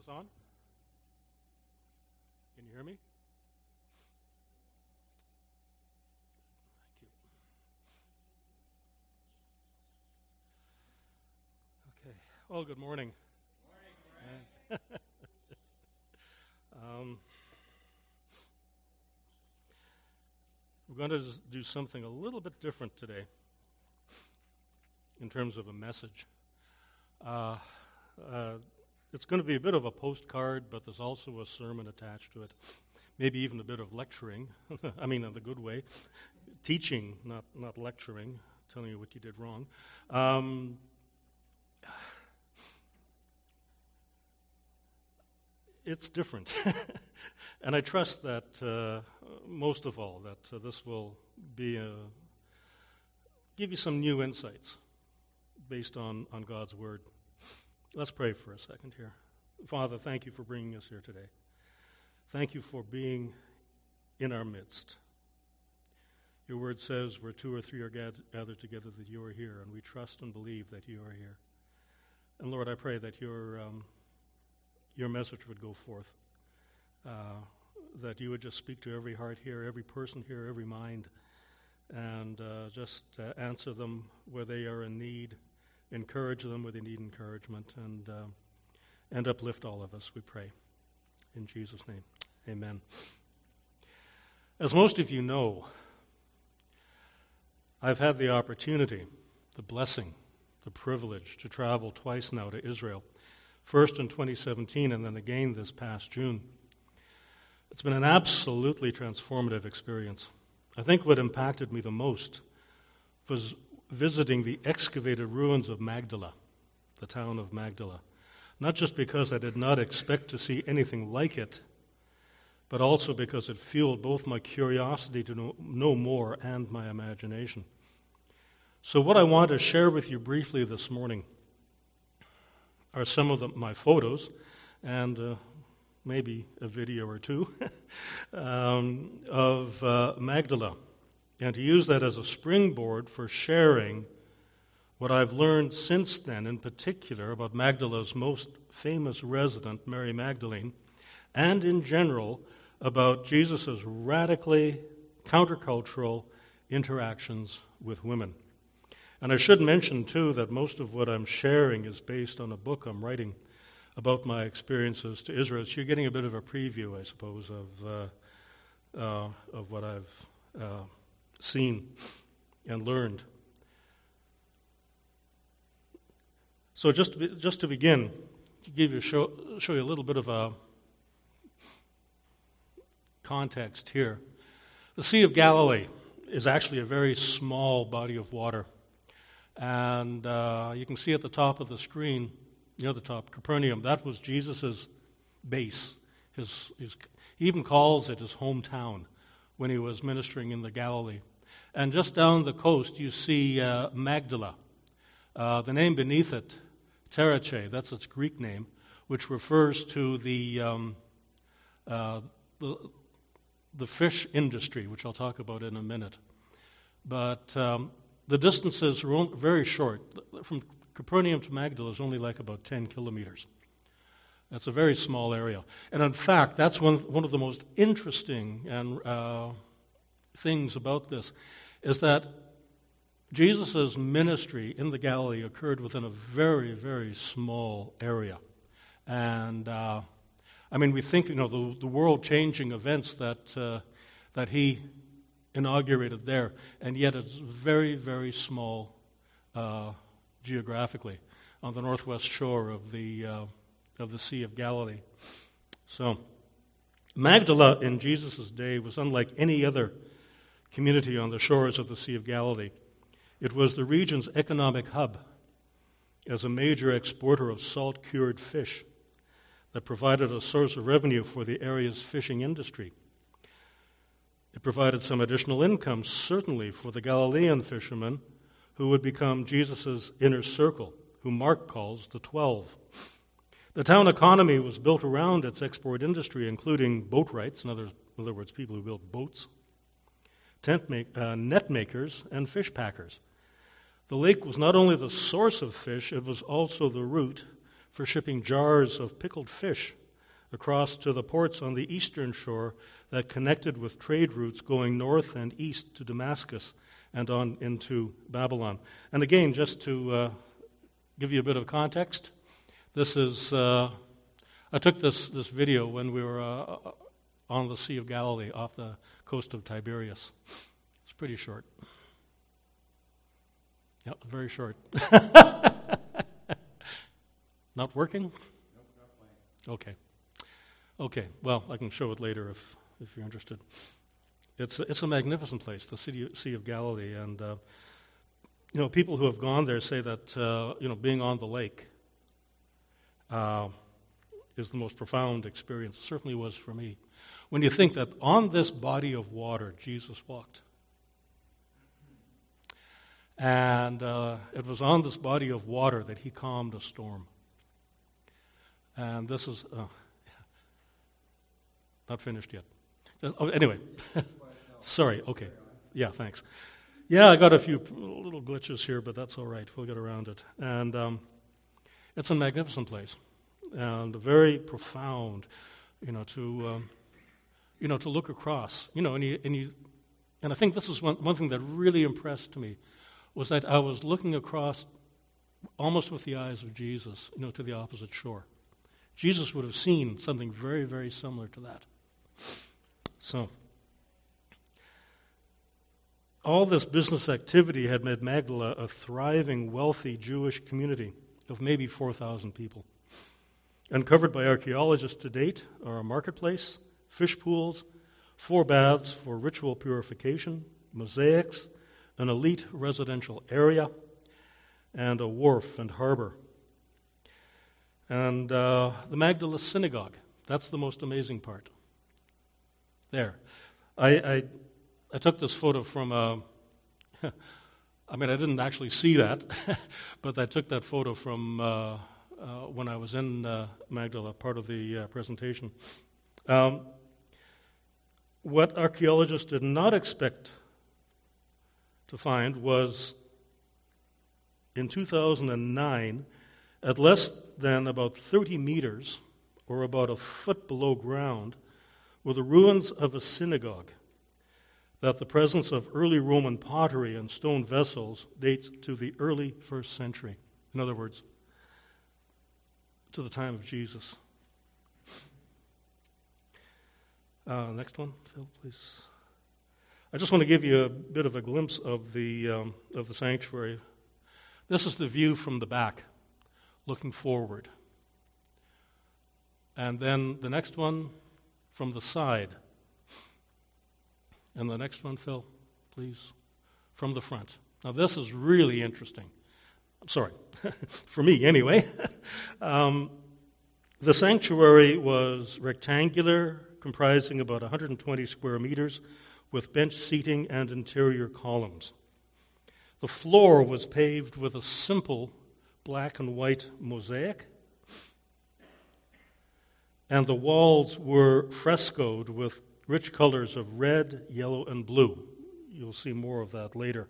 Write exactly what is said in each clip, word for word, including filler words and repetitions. this on? Can you hear me? Thank you. Okay. Well, good morning. Good morning, Frank. um, We're going to do something a little bit different today in terms of a message. Uh, uh, it's going to be a bit of a postcard, but there's also a sermon attached to it, maybe even a bit of lecturing. I mean, in the good way. Teaching, not, not lecturing, telling you what you did wrong. Um, It's different, and I trust that uh, most of all that uh, this will be a, give you some new insights based on, on God's Word. Let's pray for a second here. Father, thank you for bringing us here today. Thank you for being in our midst. Your Word says where two or three are gathered together that you are here, and we trust and believe that you are here. And Lord, I pray that your um, Your message would go forth, uh, that you would just speak to every heart here, every person here, every mind, and uh, just uh, answer them where they are in need, encourage them where they need encouragement, and, uh, and uplift all of us, we pray. In Jesus' name, amen. As most of you know, I've had the opportunity, the blessing, the privilege to travel twice now to Israel. First in twenty seventeen, and then again this past June. It's been an absolutely transformative experience. I think what impacted me the most was visiting the excavated ruins of Magdala, the town of Magdala. Not just because I did not expect to see anything like it, but also because it fueled both my curiosity to know, know more and my imagination. So what I want to share with you briefly this morning are some of the, my photos and uh, maybe a video or two um, of uh, Magdala, and to use that as a springboard for sharing what I've learned since then, in particular about Magdala's most famous resident, Mary Magdalene, and in general about Jesus' radically countercultural interactions with women. And I should mention, too, that most of what I'm sharing is based on a book I'm writing about my experiences to Israel. So you're getting a bit of a preview, I suppose, of uh, uh, of what I've uh, seen and learned. So just to be, just to begin, to give you show show you a little bit of a context here, the Sea of Galilee is actually a very small body of water. And uh, you can see at the top of the screen, near the top, Capernaum. That was Jesus' base. His, his, he even calls it his hometown when he was ministering in the Galilee. And just down the coast, you see uh, Magdala. Uh, the name beneath it, Terache, that's its Greek name, which refers to the, um, uh, the, the fish industry, which I'll talk about in a minute. But Um, The distances are very short. From Capernaum to Magdala is only like about ten kilometers. That's a very small area. And in fact, that's one, one of the most interesting and uh, things about this, is that Jesus' ministry in the Galilee occurred within a very, very small area. And, uh, I mean, we think, you know, the, the world-changing events that uh, that he inaugurated there, and yet it's very, very small uh, geographically on the northwest shore of the uh, of the Sea of Galilee. So Magdala in Jesus' day was unlike any other community on the shores of the Sea of Galilee. It was the region's economic hub as a major exporter of salt-cured fish that provided a source of revenue for the area's fishing industry. It provided some additional income, certainly, for the Galilean fishermen who would become Jesus' inner circle, who Mark calls the Twelve. The town economy was built around its export industry, including boatwrights, in other, in other words, people who built boats, tent make, uh, net makers, and fish packers. The lake was not only the source of fish, it was also the route for shipping jars of pickled fish across to the ports on the eastern shore that connected with trade routes going north and east to Damascus and on into Babylon. And again, just to uh, give you a bit of context, this is, uh, I took this, this video when we were uh, on the Sea of Galilee off the coast of Tiberias. It's pretty short. Yep, very short. Not working? Nope, not playing. Okay. Okay, well, I can show it later if, if you're interested. It's a, it's a magnificent place, the city, Sea of Galilee, and uh, you know, people who have gone there say that uh, you know, being on the lake uh, is the most profound experience. It certainly was for me. When you think that on this body of water, Jesus walked. And uh, it was on this body of water that he calmed a storm. And this is uh, not finished yet. Just, oh, anyway, sorry. Okay, yeah, thanks. Yeah, I got a few little glitches here, but that's all right. We'll get around it. And um, it's a magnificent place, and very profound. You know, to um, you know, to look across. You know, and you, and you, and I think this is one one thing that really impressed me. Was that I was looking across almost with the eyes of Jesus, you know, to the opposite shore. Jesus would have seen something very, very similar to that. So, all this business activity had made Magdala a thriving, wealthy Jewish community of maybe four thousand people. Uncovered by archaeologists to date are a marketplace, fish pools, four baths for ritual purification, mosaics, an elite residential area, and a wharf and harbor. And uh, the Magdala Synagogue, that's the most amazing part. There. I, I, I took this photo from, a, I mean, I didn't actually see that, but I took that photo from uh, uh, when I was in uh, Magdala, part of the uh, presentation. Um, what archaeologists did not expect to find was in two thousand nine, at less than about thirty meters, or about a foot below ground, were the ruins of a synagogue that the presence of early Roman pottery and stone vessels dates to the early first century. In other words, to the time of Jesus. Uh, next one, Phil, please. I just want to give you a bit of a glimpse of the um, of the sanctuary. This is the view from the back, looking forward. And then the next one from the side. And the next one, Phil, please, from the front. Now this is really interesting. I'm sorry, for me anyway. um, the sanctuary was rectangular, comprising about one hundred twenty square meters, with bench seating and interior columns. The floor was paved with a simple black and white mosaic, and the walls were frescoed with rich colors of red, yellow, and blue. You'll see more of that later.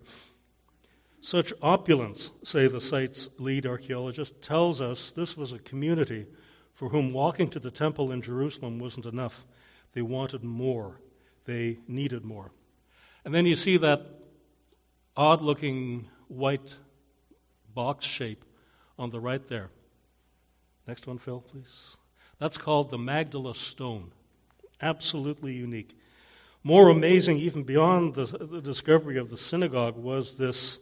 Such opulence, say the site's lead archaeologist, tells us this was a community for whom walking to the temple in Jerusalem wasn't enough. They wanted more. They needed more. And then you see that odd-looking white box shape on the right there. Next one, Phil, please. That's called the Magdala Stone. Absolutely unique. More amazing, even beyond the, the discovery of the synagogue, was this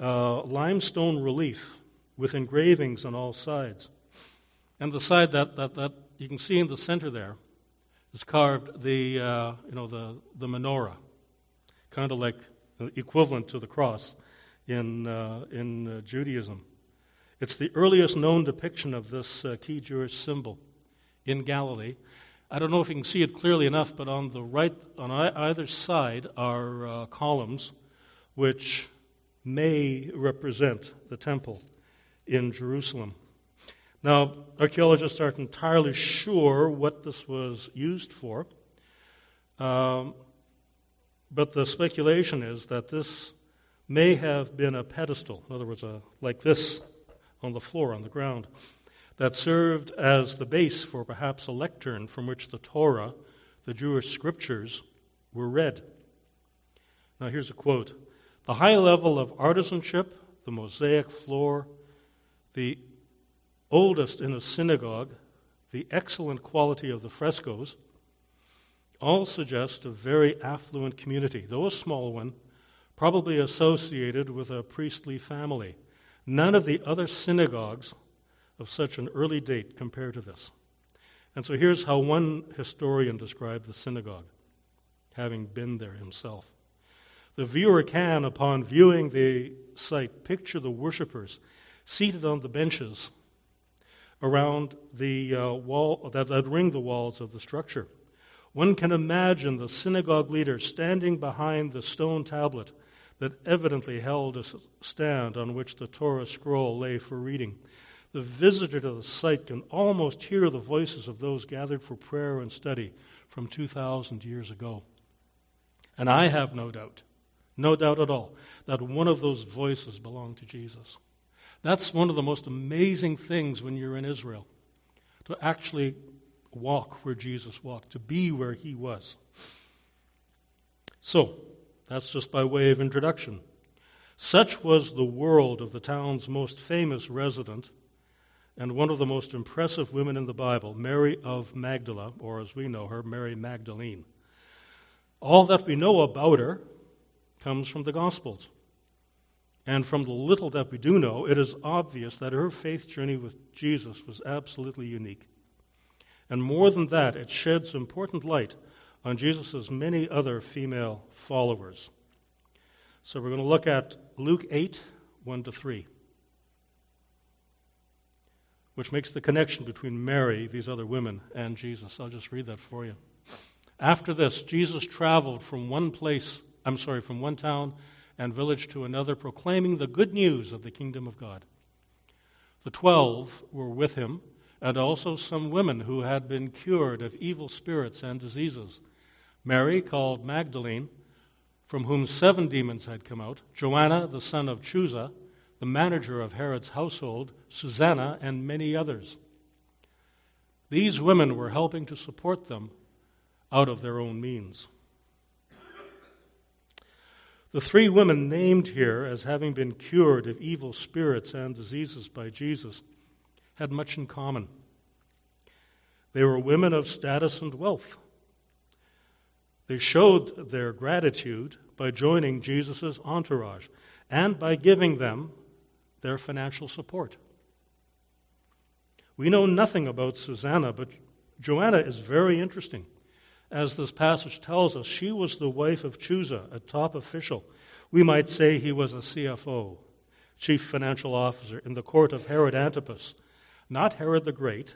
uh, limestone relief with engravings on all sides. And the side that, that, that you can see in the center there, it's carved the uh, you know the the menorah, kind of like uh, equivalent to the cross in uh, in uh, Judaism. It's the earliest known depiction of this uh, key Jewish symbol in Galilee. I don't know if you can see it clearly enough, but on the right, on I- either side, are uh, columns which may represent the temple in Jerusalem. Now, archaeologists aren't entirely sure what this was used for, um, but the speculation is that this may have been a pedestal, in other words, a, like this on the floor, on the ground, that served as the base for perhaps a lectern from which the Torah, the Jewish scriptures, were read. Now here's a quote. The high level of artisanship, the mosaic floor, the oldest in the synagogue, the excellent quality of the frescoes, all suggest a very affluent community, though a small one, probably associated with a priestly family. None of the other synagogues of such an early date compare to this. And so here's how one historian described the synagogue, having been there himself. The viewer can, upon viewing the site, picture the worshipers seated on the benches around the uh, wall that, that ring the walls of the structure. One can imagine the synagogue leader standing behind the stone tablet that evidently held a stand on which the Torah scroll lay for reading. The visitor to the site can almost hear the voices of those gathered for prayer and study from two thousand years ago. And I have no doubt, no doubt at all, that one of those voices belonged to Jesus. That's one of the most amazing things when you're in Israel, to actually walk where Jesus walked, to be where he was. So, that's just by way of introduction. Such was the world of the town's most famous resident and one of the most impressive women in the Bible, Mary of Magdala, or as we know her, Mary Magdalene. All that we know about her comes from the Gospels. And from the little that we do know, it is obvious that her faith journey with Jesus was absolutely unique. And more than that, it sheds important light on Jesus' many other female followers. So we're going to look at Luke eight, one to three, which makes the connection between Mary, these other women, and Jesus. I'll just read that for you. After this, Jesus traveled from one place, I'm sorry, from one town and village to another, proclaiming the good news of the kingdom of God. The twelve were with him, and also some women who had been cured of evil spirits and diseases. Mary, called Magdalene, from whom seven demons had come out, Joanna, the son of Chuza, the manager of Herod's household, Susanna, and many others. These women were helping to support them out of their own means. The three women named here as having been cured of evil spirits and diseases by Jesus had much in common. They were women of status and wealth. They showed their gratitude by joining Jesus' entourage and by giving them their financial support. We know nothing about Susanna, but Joanna is very interesting. As this passage tells us, she was the wife of Chuza, a top official. We might say he was a C F O, chief financial officer, in the court of Herod Antipas. Not Herod the Great,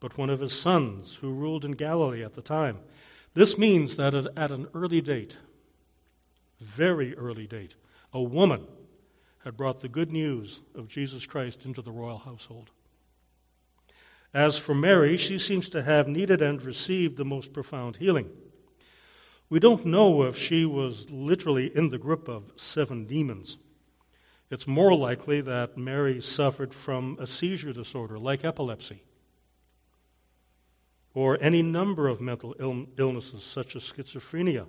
but one of his sons who ruled in Galilee at the time. This means that at an early date, very early date, a woman had brought the good news of Jesus Christ into the royal household. As for Mary, she seems to have needed and received the most profound healing. We don't know if she was literally in the grip of seven demons. It's more likely that Mary suffered from a seizure disorder like epilepsy or any number of mental il- illnesses such as schizophrenia,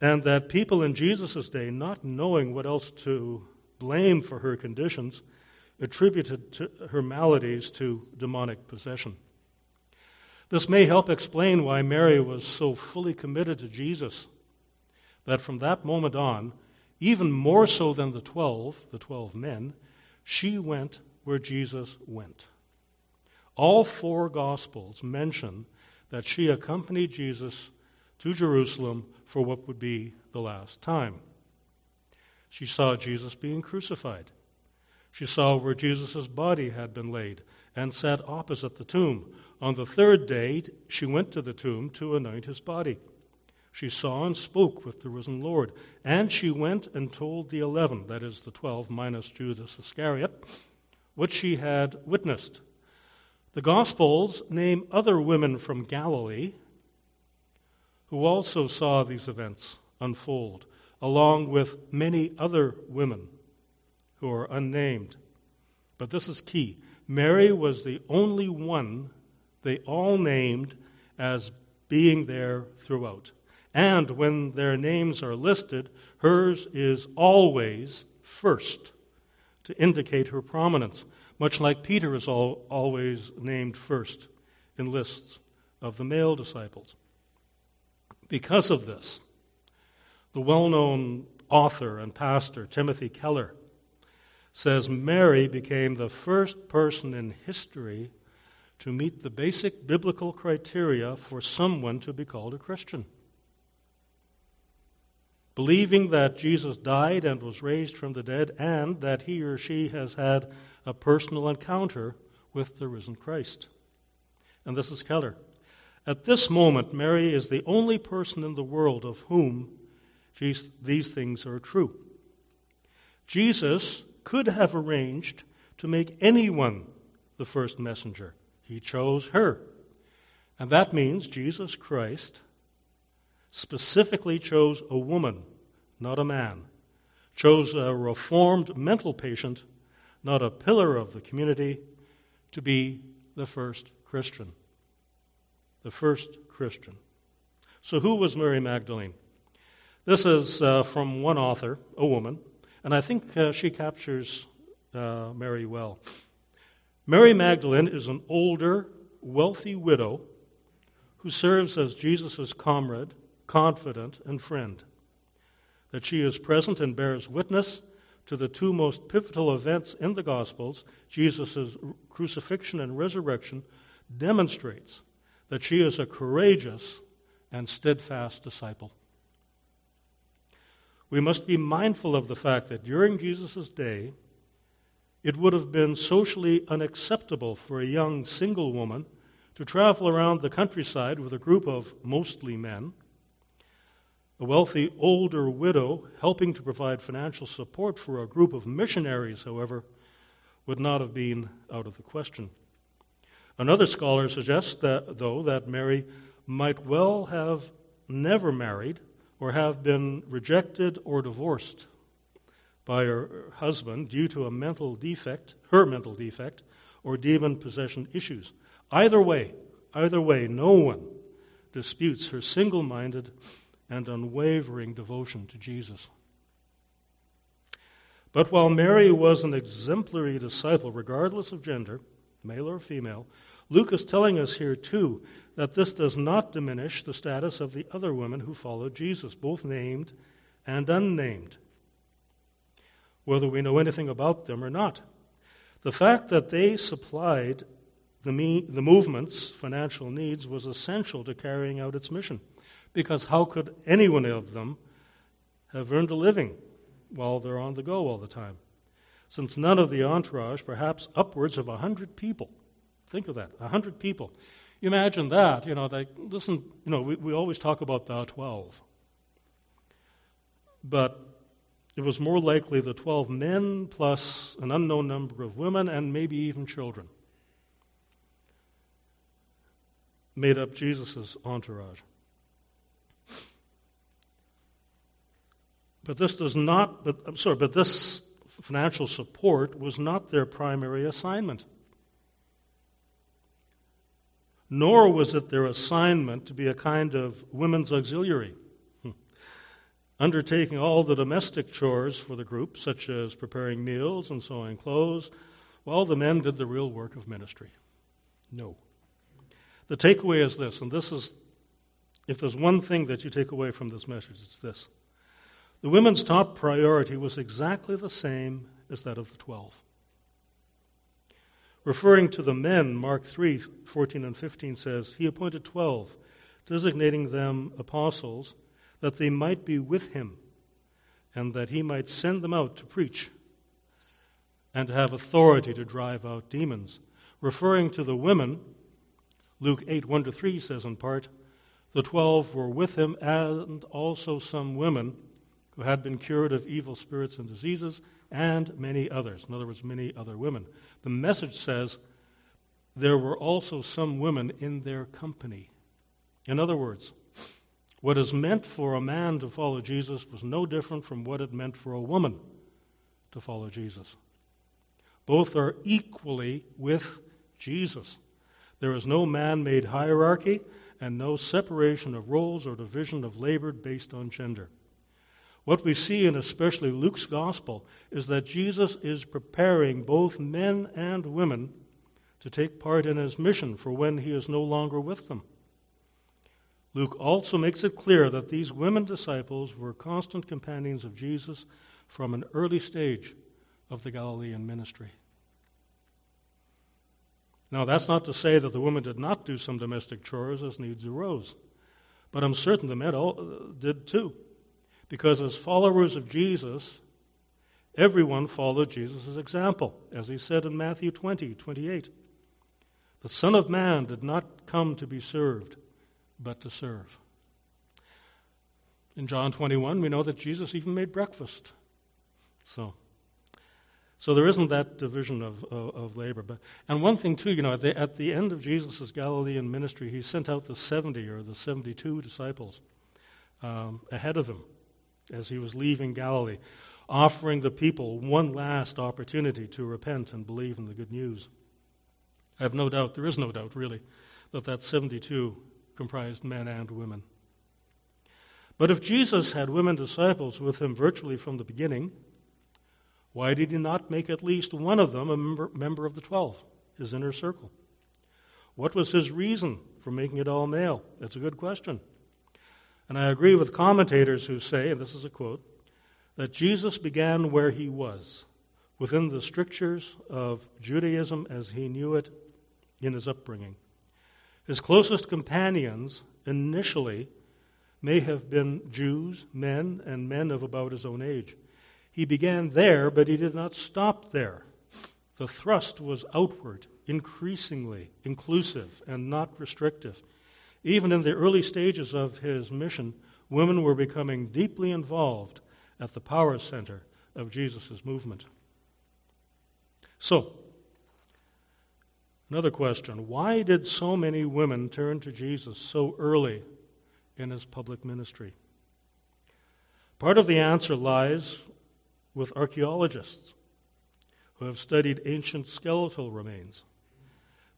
and that people in Jesus' day, not knowing what else to blame for her conditions, attributed to her maladies to demonic possession. This may help explain why Mary was so fully committed to Jesus that from that moment on, even more so than the twelve, the twelve men, she went where Jesus went. All four Gospels mention that she accompanied Jesus to Jerusalem for what would be the last time. She saw Jesus being crucified. She saw where Jesus' body had been laid and sat opposite the tomb. On the third day, she went to the tomb to anoint his body. She saw and spoke with the risen Lord, and she went and told the eleven, that is the twelve minus Judas Iscariot, what she had witnessed. The Gospels name other women from Galilee who also saw these events unfold, along with many other women who are unnamed. But this is key. Mary was the only one they all named as being there throughout. And when their names are listed, hers is always first to indicate her prominence, much like Peter is all, always named first in lists of the male disciples. Because of this, the well-known author and pastor Timothy Keller says Mary became the first person in history to meet the basic biblical criteria for someone to be called a Christian. Believing that Jesus died and was raised from the dead, and that he or she has had a personal encounter with the risen Christ. And this is Keller. At this moment, Mary is the only person in the world of whom these things are true. Jesus could have arranged to make anyone the first messenger. He chose her. And that means Jesus Christ specifically chose a woman, not a man, chose a reformed mental patient, not a pillar of the community, to be the first Christian. The first Christian. So who was Mary Magdalene? This is uh, from one author, a woman, and I think uh, she captures uh, Mary well. Mary Magdalene is an older, wealthy widow who serves as Jesus' comrade, confidant, and friend. That she is present and bears witness to the two most pivotal events in the Gospels, Jesus' crucifixion and resurrection, demonstrates that she is a courageous and steadfast disciple. We must be mindful of the fact that during Jesus' day, it would have been socially unacceptable for a young single woman to travel around the countryside with a group of mostly men. A wealthy older widow helping to provide financial support for a group of missionaries, however, would not have been out of the question. Another scholar suggests that, though, that Mary might well have never married or have been rejected or divorced by her husband due to a mental defect, her mental defect, or demon possession issues. Either way, either way, no one disputes her single-minded and unwavering devotion to Jesus. But while Mary was an exemplary disciple, regardless of gender, male or female, Luke is telling us here, too, that this does not diminish the status of the other women who followed Jesus, both named and unnamed, whether we know anything about them or not. The fact that they supplied the, me- the movement's financial needs was essential to carrying out its mission, because how could any one of them have earned a living while they're on the go all the time? Since none of the entourage, perhaps upwards of a hundred people, think of that, a hundred people. Imagine that, you know, like, listen, you know, we, we always talk about the twelve. But it was more likely the twelve men plus an unknown number of women and maybe even children made up Jesus' entourage. But this does not, but, I'm sorry, but this financial support was not their primary assignment. Nor was it their assignment to be a kind of women's auxiliary, undertaking all the domestic chores for the group, such as preparing meals and sewing clothes, while the men did the real work of ministry. No. The takeaway is this, and this is, if there's one thing that you take away from this message, it's this. The women's top priority was exactly the same as that of the twelve. Referring to the men, Mark three, fourteen and fifteen says, he appointed twelve, designating them apostles, that they might be with him, and that he might send them out to preach, and to have authority to drive out demons. Referring to the women, Luke eight, one to three says in part, the twelve were with him, and also some women who had been cured of evil spirits and diseases, and many others. In other words, many other women. The message says there were also some women in their company. In other words, what is meant for a man to follow Jesus was no different from what it meant for a woman to follow Jesus. Both are equally with Jesus. There is no man-made hierarchy and no separation of roles or division of labor based on gender. What we see in especially Luke's gospel is that Jesus is preparing both men and women to take part in his mission for when he is no longer with them. Luke also makes it clear that these women disciples were constant companions of Jesus from an early stage of the Galilean ministry. Now, that's not to say that the women did not do some domestic chores as needs arose, but I'm certain the men all did too. Because as followers of Jesus, everyone followed Jesus' example, as he said in Matthew twenty twenty-eight. The Son of Man did not come to be served, but to serve. In John twenty-one, we know that Jesus even made breakfast. So, so there isn't that division of, of, of labor. But, and one thing, too, you know, at the, at the end of Jesus' Galilean ministry, he sent out the seventy or the seventy-two disciples um, ahead of him, as he was leaving Galilee, offering the people one last opportunity to repent and believe in the good news. I have no doubt, there is no doubt really, that that seventy-two comprised men and women. But if Jesus had women disciples with him virtually from the beginning, why did he not make at least one of them a member, member of the twelve, his inner circle? What was his reason for making it all male? That's a good question. And I agree with commentators who say, and this is a quote, that Jesus began where he was, within the strictures of Judaism as he knew it in his upbringing. His closest companions initially may have been Jews, men, and men of about his own age. He began there, but he did not stop there. The thrust was outward, increasingly inclusive and not restrictive. Even in the early stages of his mission, women were becoming deeply involved at the power center of Jesus' movement. So, another question. Why did so many women turn to Jesus so early in his public ministry? Part of the answer lies with archaeologists who have studied ancient skeletal remains.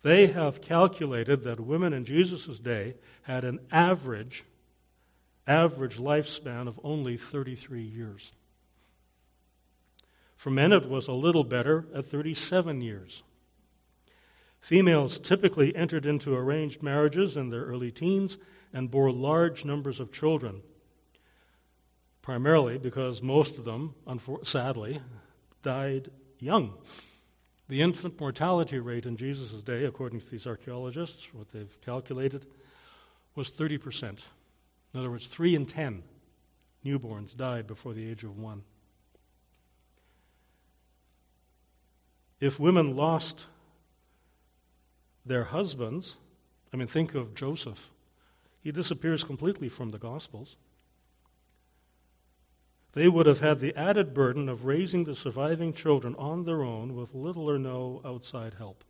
They have calculated that women in Jesus' day had an average, average lifespan of only thirty-three years. For men, it was a little better at thirty-seven years. Females typically entered into arranged marriages in their early teens and bore large numbers of children, primarily because most of them, sadly, died young. The infant mortality rate in Jesus' day, according to these archaeologists, what they've calculated, was thirty percent. In other words, three in ten newborns died before the age of one. If women lost their husbands, I mean, think of Joseph. He disappears completely from the Gospels. They would have had the added burden of raising the surviving children on their own with little or no outside help.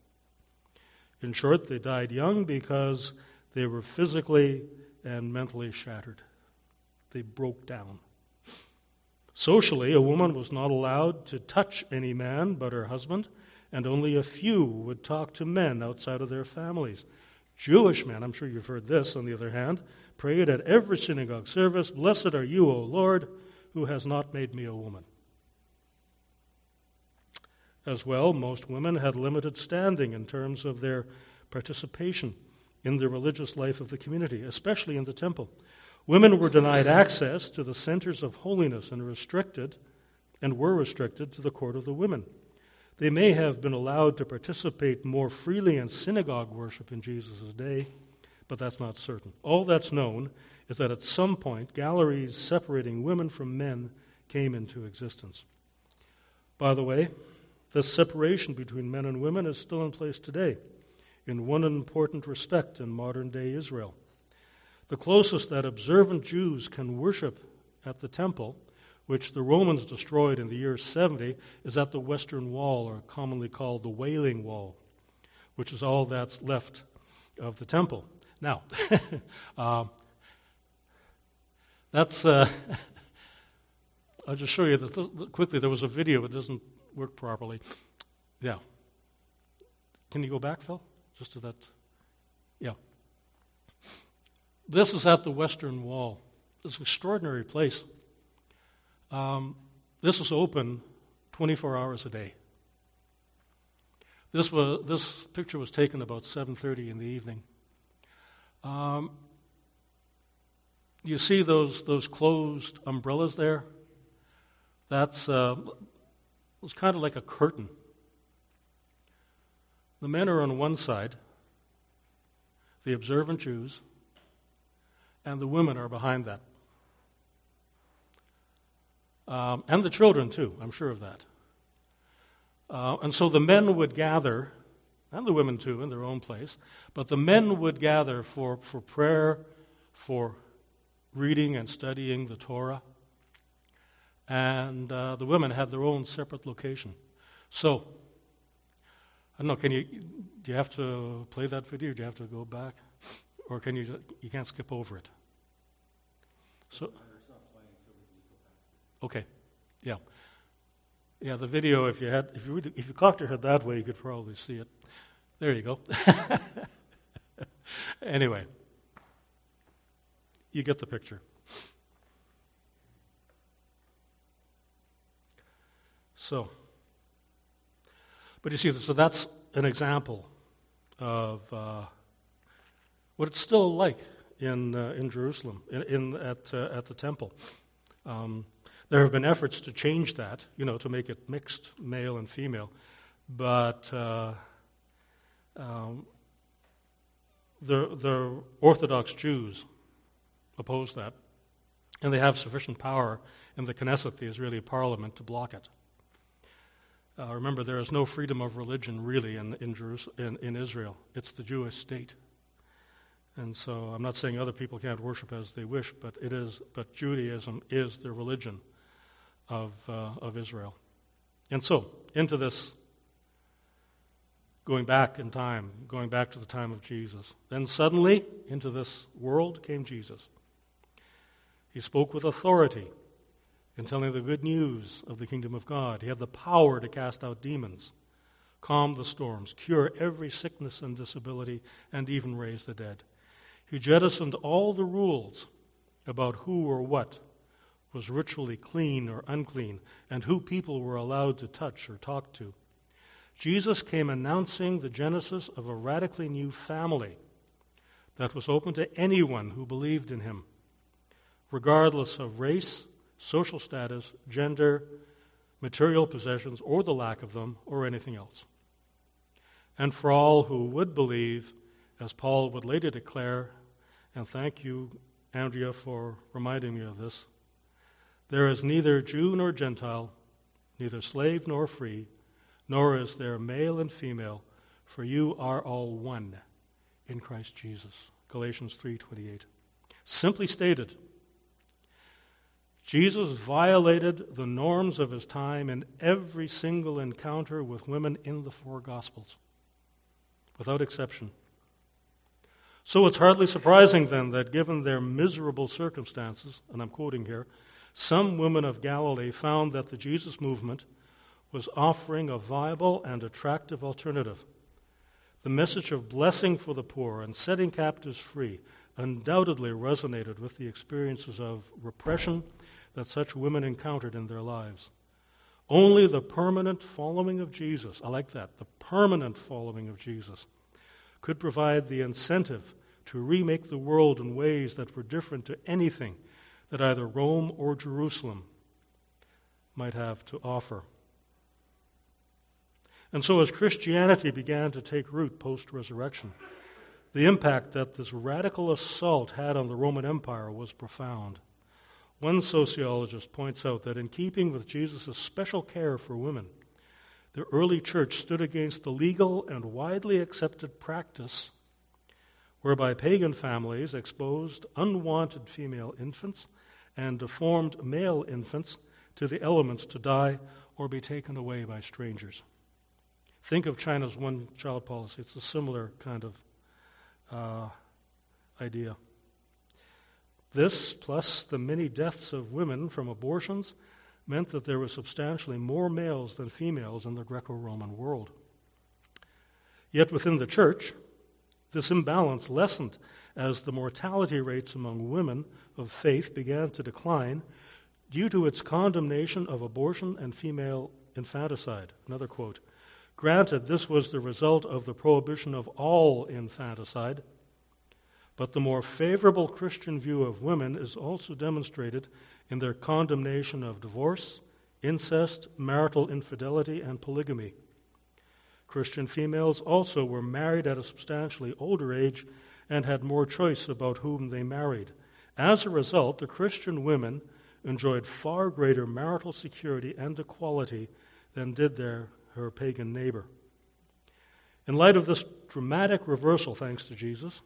In short, they died young because they were physically and mentally shattered. They broke down. Socially, a woman was not allowed to touch any man but her husband, and only a few would talk to men outside of their families. Jewish men, I'm sure you've heard this, on the other hand, prayed at every synagogue service, "Blessed are you, O Lord, who has not made me a woman." As well, most women had limited standing in terms of their participation in the religious life of the community, especially in the temple. Women were denied access to the centers of holiness and restricted, and were restricted to the court of the women. They may have been allowed to participate more freely in synagogue worship in Jesus' day, but that's not certain. All that's known is that at some point, galleries separating women from men came into existence. By the way, this separation between men and women is still in place today, in one important respect in modern-day Israel. The closest that observant Jews can worship at the temple, which the Romans destroyed in the year seventy, is at the Western Wall, or commonly called the Wailing Wall, which is all that's left of the temple. Now, uh, That's, uh, I'll just show you this quickly. There was a video, it doesn't work properly, Yeah. Can you go back, Phil? Just to that. Yeah. This is at the Western Wall. It's an extraordinary place. Um, this is open twenty-four hours a day. This was this picture was taken about seven thirty in the evening. Um, you see those those closed umbrellas there? That's uh, it's kind of like a curtain. The men are on one side, the observant Jews, and the women are behind that. Um, and the children, too, I'm sure of that. Uh, and so the men would gather, and the women, too, in their own place, but the men would gather for, for prayer, for reading and studying the Torah, and uh, the women had their own separate location. So, I don't know, can you, do you have to play that video? Do you have to go back? Or can you, you can't skip over it? So, okay, yeah. Yeah, the video, if you had, if you, if you cocked your head that way, you could probably see it. There you go. Anyway, you get the picture. So, but you see, so that's an example of uh, what it's still like in uh, in Jerusalem, in, in at uh, at the temple. Um, There have been efforts to change that, you know, to make it mixed, male and female, but uh, um, the, the Orthodox Jews oppose that, and they have sufficient power in the Knesset, the Israeli parliament, to block it. Uh, remember, there is no freedom of religion really in in, Jerus- in in Israel. It's the Jewish state, and so I'm not saying other people can't worship as they wish, but it is. But Judaism is the religion of uh, of Israel. And so, into this, going back in time, going back to the time of Jesus. Then suddenly, into this world came Jesus. He spoke with authority in telling the good news of the kingdom of God. He had the power to cast out demons, calm the storms, cure every sickness and disability, and even raise the dead. He jettisoned all the rules about who or what was ritually clean or unclean and who people were allowed to touch or talk to. Jesus came announcing the genesis of a radically new family that was open to anyone who believed in him, regardless of race, social status, gender, material possessions, or the lack of them, or anything else. And for all who would believe, as Paul would later declare, and thank you, Andrea, for reminding me of this, there is neither Jew nor Gentile, neither slave nor free, nor is there male and female, for you are all one in Christ Jesus. Galatians three twenty-eight. Simply stated, Jesus violated the norms of his time in every single encounter with women in the four Gospels, without exception. So it's hardly surprising then that given their miserable circumstances, and I'm quoting here, some women of Galilee found that the Jesus movement was offering a viable and attractive alternative. The message of blessing for the poor and setting captives free undoubtedly resonated with the experiences of repression that such women encountered in their lives. Only the permanent following of Jesus, I like that, the permanent following of Jesus, could provide the incentive to remake the world in ways that were different to anything that either Rome or Jerusalem might have to offer. And so as Christianity began to take root post-resurrection, the impact that this radical assault had on the Roman Empire was profound. One sociologist points out that in keeping with Jesus' special care for women, the early church stood against the legal and widely accepted practice whereby pagan families exposed unwanted female infants and deformed male infants to the elements to die or be taken away by strangers. Think of China's one-child policy. It's a similar kind of Uh, idea. This, plus the many deaths of women from abortions meant that there were substantially more males than females in the Greco-Roman world. Yet within the church, this imbalance lessened as the mortality rates among women of faith began to decline due to its condemnation of abortion and female infanticide. Another quote. Granted, this was the result of the prohibition of all infanticide, but the more favorable Christian view of women is also demonstrated in their condemnation of divorce, incest, marital infidelity, and polygamy. Christian females also were married at a substantially older age and had more choice about whom they married. As a result, the Christian women enjoyed far greater marital security and equality than did their her pagan neighbor. In light of this dramatic reversal, thanks to Jesus,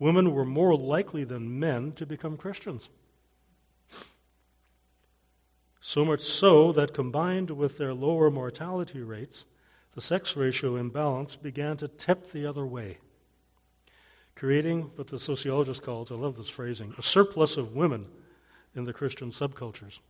women were more likely than men to become Christians. So much so that combined with their lower mortality rates, the sex ratio imbalance began to tip the other way, creating what the sociologist calls, I love this phrasing, a surplus of women in the Christian subcultures.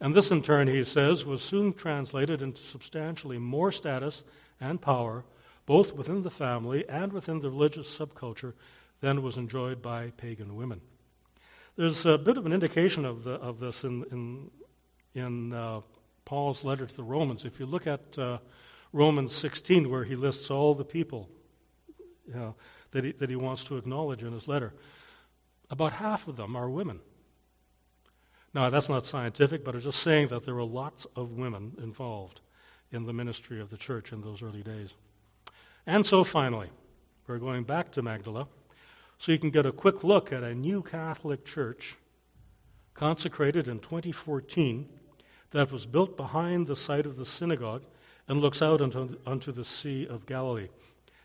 And this, in turn, he says, was soon translated into substantially more status and power, both within the family and within the religious subculture, than was enjoyed by pagan women. There's a bit of an indication of the, of this in in, in uh, Paul's letter to the Romans. If you look at uh, Romans sixteen, where he lists all the people you know, that he, that he wants to acknowledge in his letter, about half of them are women. Now, that's not scientific, but I'm just saying that there were lots of women involved in the ministry of the church in those early days. And so, finally, we're going back to Magdala, so you can get a quick look at a new Catholic church consecrated in twenty fourteen that was built behind the site of the synagogue and looks out unto, unto the Sea of Galilee.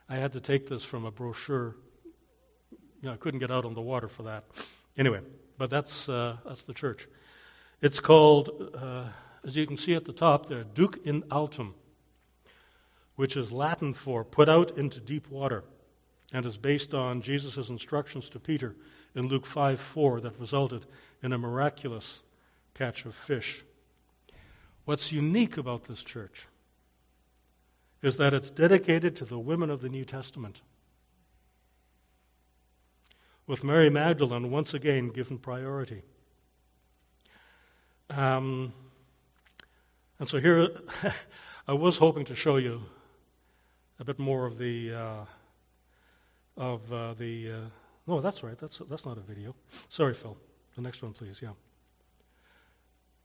I had to take this from a brochure. You know, I couldn't get out on the water for that. Anyway, but that's uh, that's the church. It's called, uh, as you can see at the top there, Duc in Altum, which is Latin for put out into deep water, and is based on Jesus' instructions to Peter in Luke five four that resulted in a miraculous catch of fish. What's unique about this church is that it's dedicated to the women of the New Testament, with Mary Magdalene once again given priority. Um, and so here, I was hoping to show you a bit more of the, uh, of uh, the, uh, no, that's right, that's that's not a video. Sorry, Phil, the next one, please, yeah.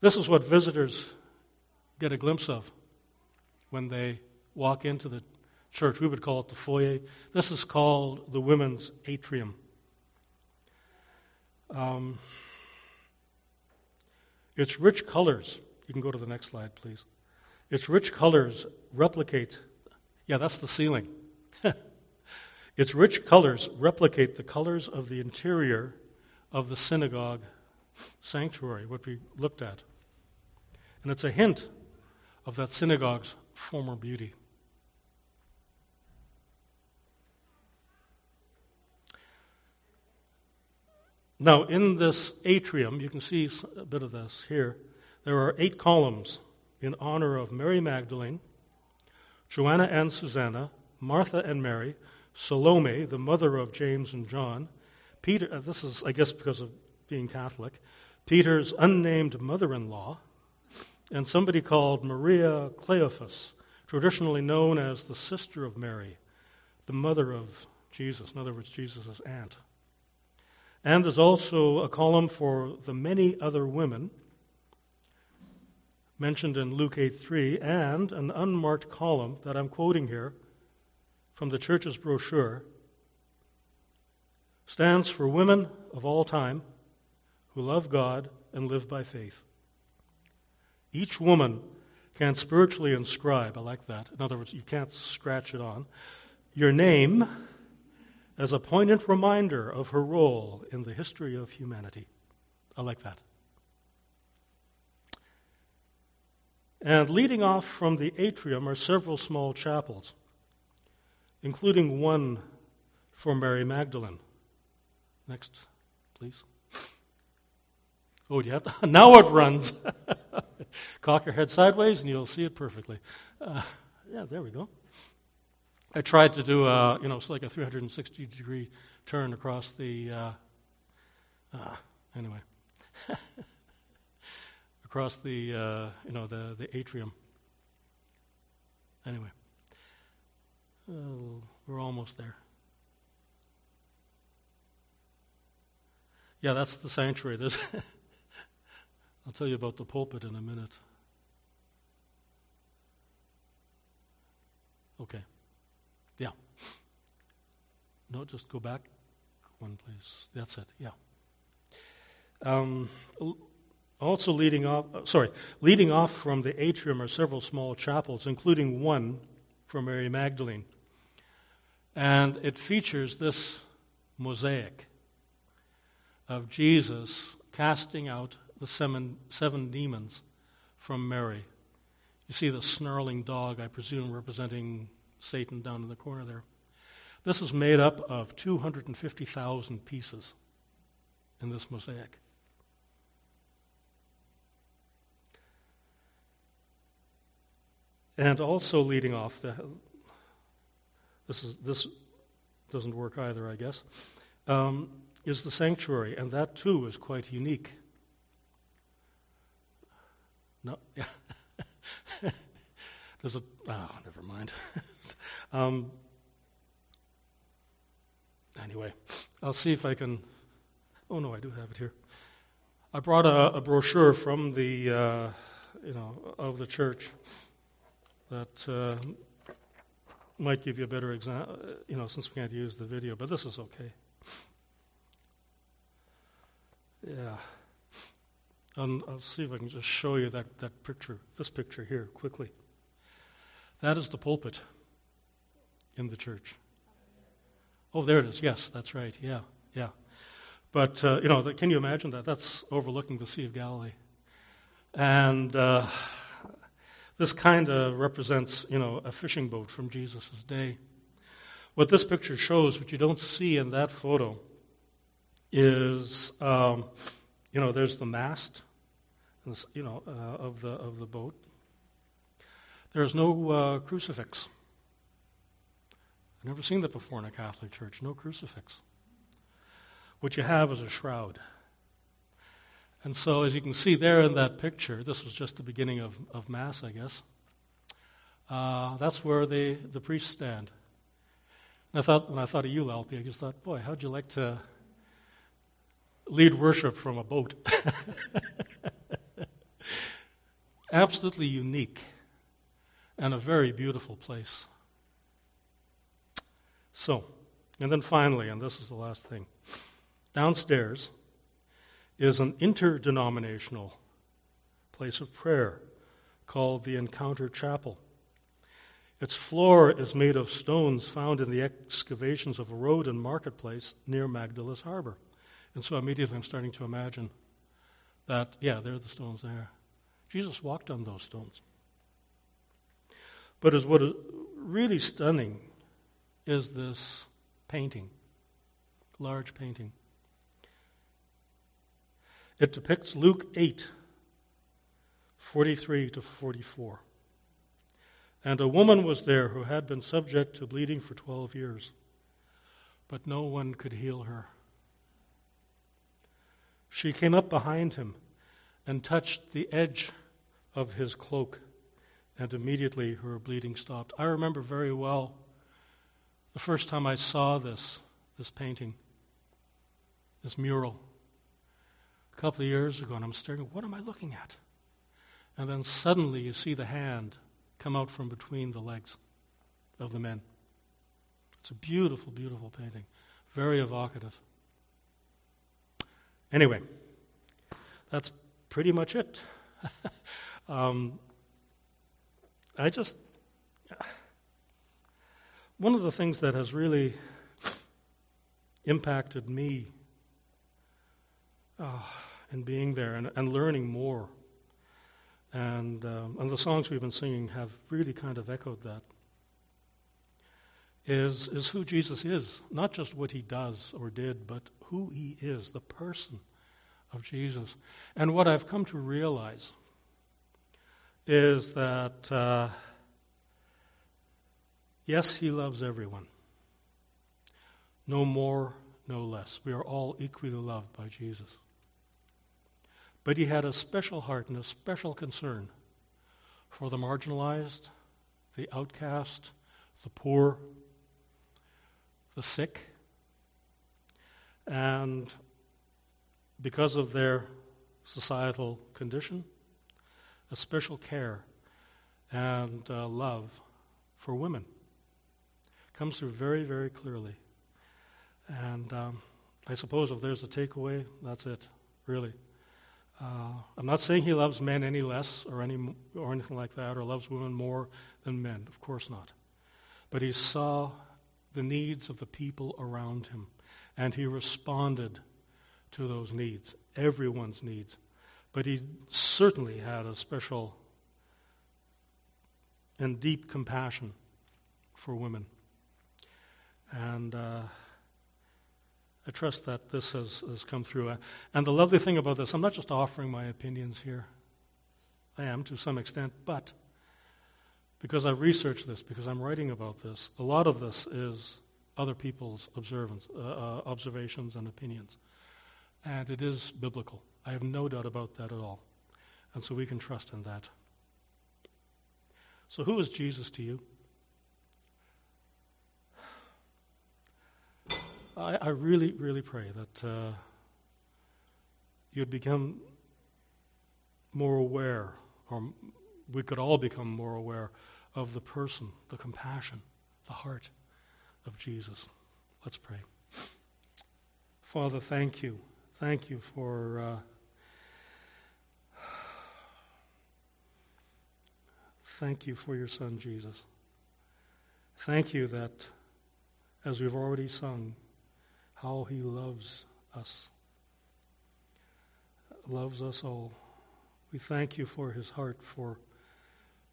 This is what visitors get a glimpse of when they walk into the church. We would call it the foyer. This is called the women's atrium. Um, its rich colors, you can go to the next slide, please. Its rich colors replicate, yeah, that's the ceiling. Its rich colors replicate the colors of the interior of the synagogue sanctuary, what we looked at. And it's a hint of that synagogue's former beauty. Now, in this atrium, you can see a bit of this here, there are eight columns in honor of Mary Magdalene, Joanna and Susanna, Martha and Mary, Salome, the mother of James and John, Peter, uh, this is, I guess, because of being Catholic, Peter's unnamed mother-in-law, and somebody called Maria Cleophas, traditionally known as the sister of Mary, the mother of Jesus, in other words, Jesus' aunt. And there's also a column for the many other women mentioned in Luke eight three, and an unmarked column that I'm quoting here from the church's brochure stands for women of all time who love God and live by faith. Each woman can spiritually inscribe, I like that, in other words, you can't scratch it on, your name as a poignant reminder of her role in the history of humanity. I like that. And leading off from the atrium are several small chapels, including one for Mary Magdalene. Next, please. Oh, yeah, now it runs. Cock your head sideways and you'll see it perfectly. Uh, yeah, there we go. I tried to do a, you know, it's like a three hundred sixty degree turn across the, uh, uh, anyway, across the, uh, you know, the, the atrium. Anyway, oh, we're almost there. Yeah, that's the sanctuary. There's I'll tell you about the pulpit in a minute. Okay. Yeah. No, just go back one place. That's it. Yeah. Um, also leading off, sorry, leading off from the atrium are several small chapels, including one for Mary Magdalene. And it features this mosaic of Jesus casting out the seven, seven demons from Mary. You see the snarling dog, I presume, representing Satan down in the corner there. This is made up of two hundred fifty thousand pieces in this mosaic. And also leading off, the, this is this doesn't work either, I guess, um, is the sanctuary, and that too is quite unique. No, yeah. There's a, oh, never mind. um, anyway, I'll see if I can, oh no, I do have it here. I brought a, a brochure from the, uh, you know, of the church that uh, might give you a better example, you know, since we can't use the video, but this is okay. Yeah. And I'll see if I can just show you that, that picture, this picture here, quickly. That is the pulpit in the church. Oh, there it is. Yes, that's right. Yeah, yeah. But, uh, you know, the, can you imagine that? That's overlooking the Sea of Galilee. And uh, this kind of represents, you know, a fishing boat from Jesus' day. What this picture shows, what you don't see in that photo, is... Um, You know, there's the mast, you know, uh, of the of the boat. There is no uh, crucifix. I've never seen that before in a Catholic church. No crucifix. What you have is a shroud. And so, as you can see there in that picture, this was just the beginning of, of Mass, I guess. Uh, that's where the the priests stand. And I thought when I thought of you, Alpi, I just thought, boy, how'd you like to lead worship from a boat? Absolutely unique and a very beautiful place. So, and then finally, and this is the last thing, downstairs is an interdenominational place of prayer called the Encounter Chapel. Its floor is made of stones found in the excavations of a road and marketplace near Magdala's Harbor. And so immediately I'm starting to imagine that, yeah, there are the stones there. Jesus walked on those stones. But is what is really stunning is this painting, large painting. It depicts Luke eight, forty-three to forty-four. And a woman was there who had been subject to bleeding for twelve years, but no one could heal her. She came up behind him and touched the edge of his cloak, and immediately her bleeding stopped. I remember very well the first time I saw this, this painting, this mural, a couple of years ago, and I'm staring, what am I looking at? And then suddenly you see the hand come out from between the legs of the men. It's a beautiful, beautiful painting, very evocative. Anyway, that's pretty much it. um, I just, one of the things that has really impacted me uh, in being there and, and learning more, and, um, and the songs we've been singing have really kind of echoed that, is is who Jesus is, not just what he does or did, but who he is, the person of Jesus. And what I've come to realize is that, uh, yes, he loves everyone. No more, no less. We are all equally loved by Jesus. But he had a special heart and a special concern for the marginalized, the outcast, the poor, the sick. And because of their societal condition, a special care and uh, love for women comes through very, very clearly. And um, I suppose if there's a takeaway, that's it, really. Uh, I'm not saying he loves men any less or any or anything like that, or loves women more than men. Of course not. But he saw the needs of the people around him, and he responded to those needs, everyone's needs. But he certainly had a special and deep compassion for women. And uh, I trust that this has, has come through. And the lovely thing about this, I'm not just offering my opinions here. I am to some extent, but because I researched this, because I'm writing about this, a lot of this is other people's observance, uh, observations and opinions. And it is biblical. I have no doubt about that at all. And so we can trust in that. So who is Jesus to you? I, I really, really pray that uh, you'd become more aware, or we could all become more aware of the person, the compassion, the heart of Jesus. Let's pray. Father, thank you. Thank you for uh, thank you for your Son, Jesus. Thank you that, as we've already sung, how he loves us, loves us all. We thank you for his heart for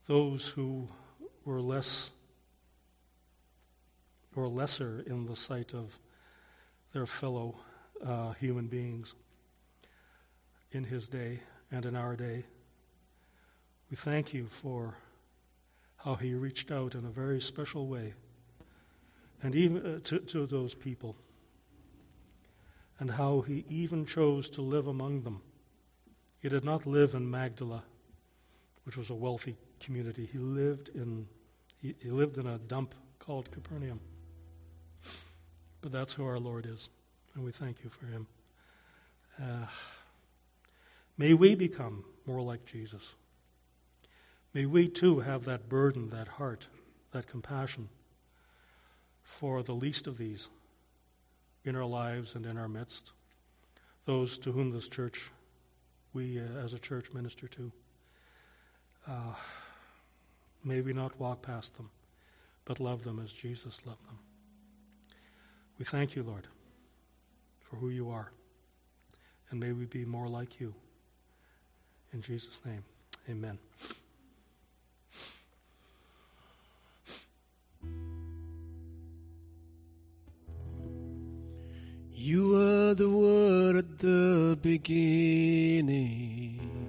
those who were less or lesser in the sight of their fellow uh, human beings in his day and in our day. We thank you for how he reached out in a very special way, and even uh, to, to those people, and how he even chose to live among them. He did not live in Magdala, which was a wealthy community. He lived in he, he lived in a dump called Capernaum. But that's who our Lord is, and we thank you for him. Uh, may we become more like Jesus. May we too have that burden, that heart, that compassion for the least of these in our lives and in our midst, those to whom this church, we uh, as a church minister to. Uh, may we not walk past them, but love them as Jesus loved them. We thank you, Lord, for who you are, and may we be more like you. In Jesus' name, amen. You were the Word at the beginning.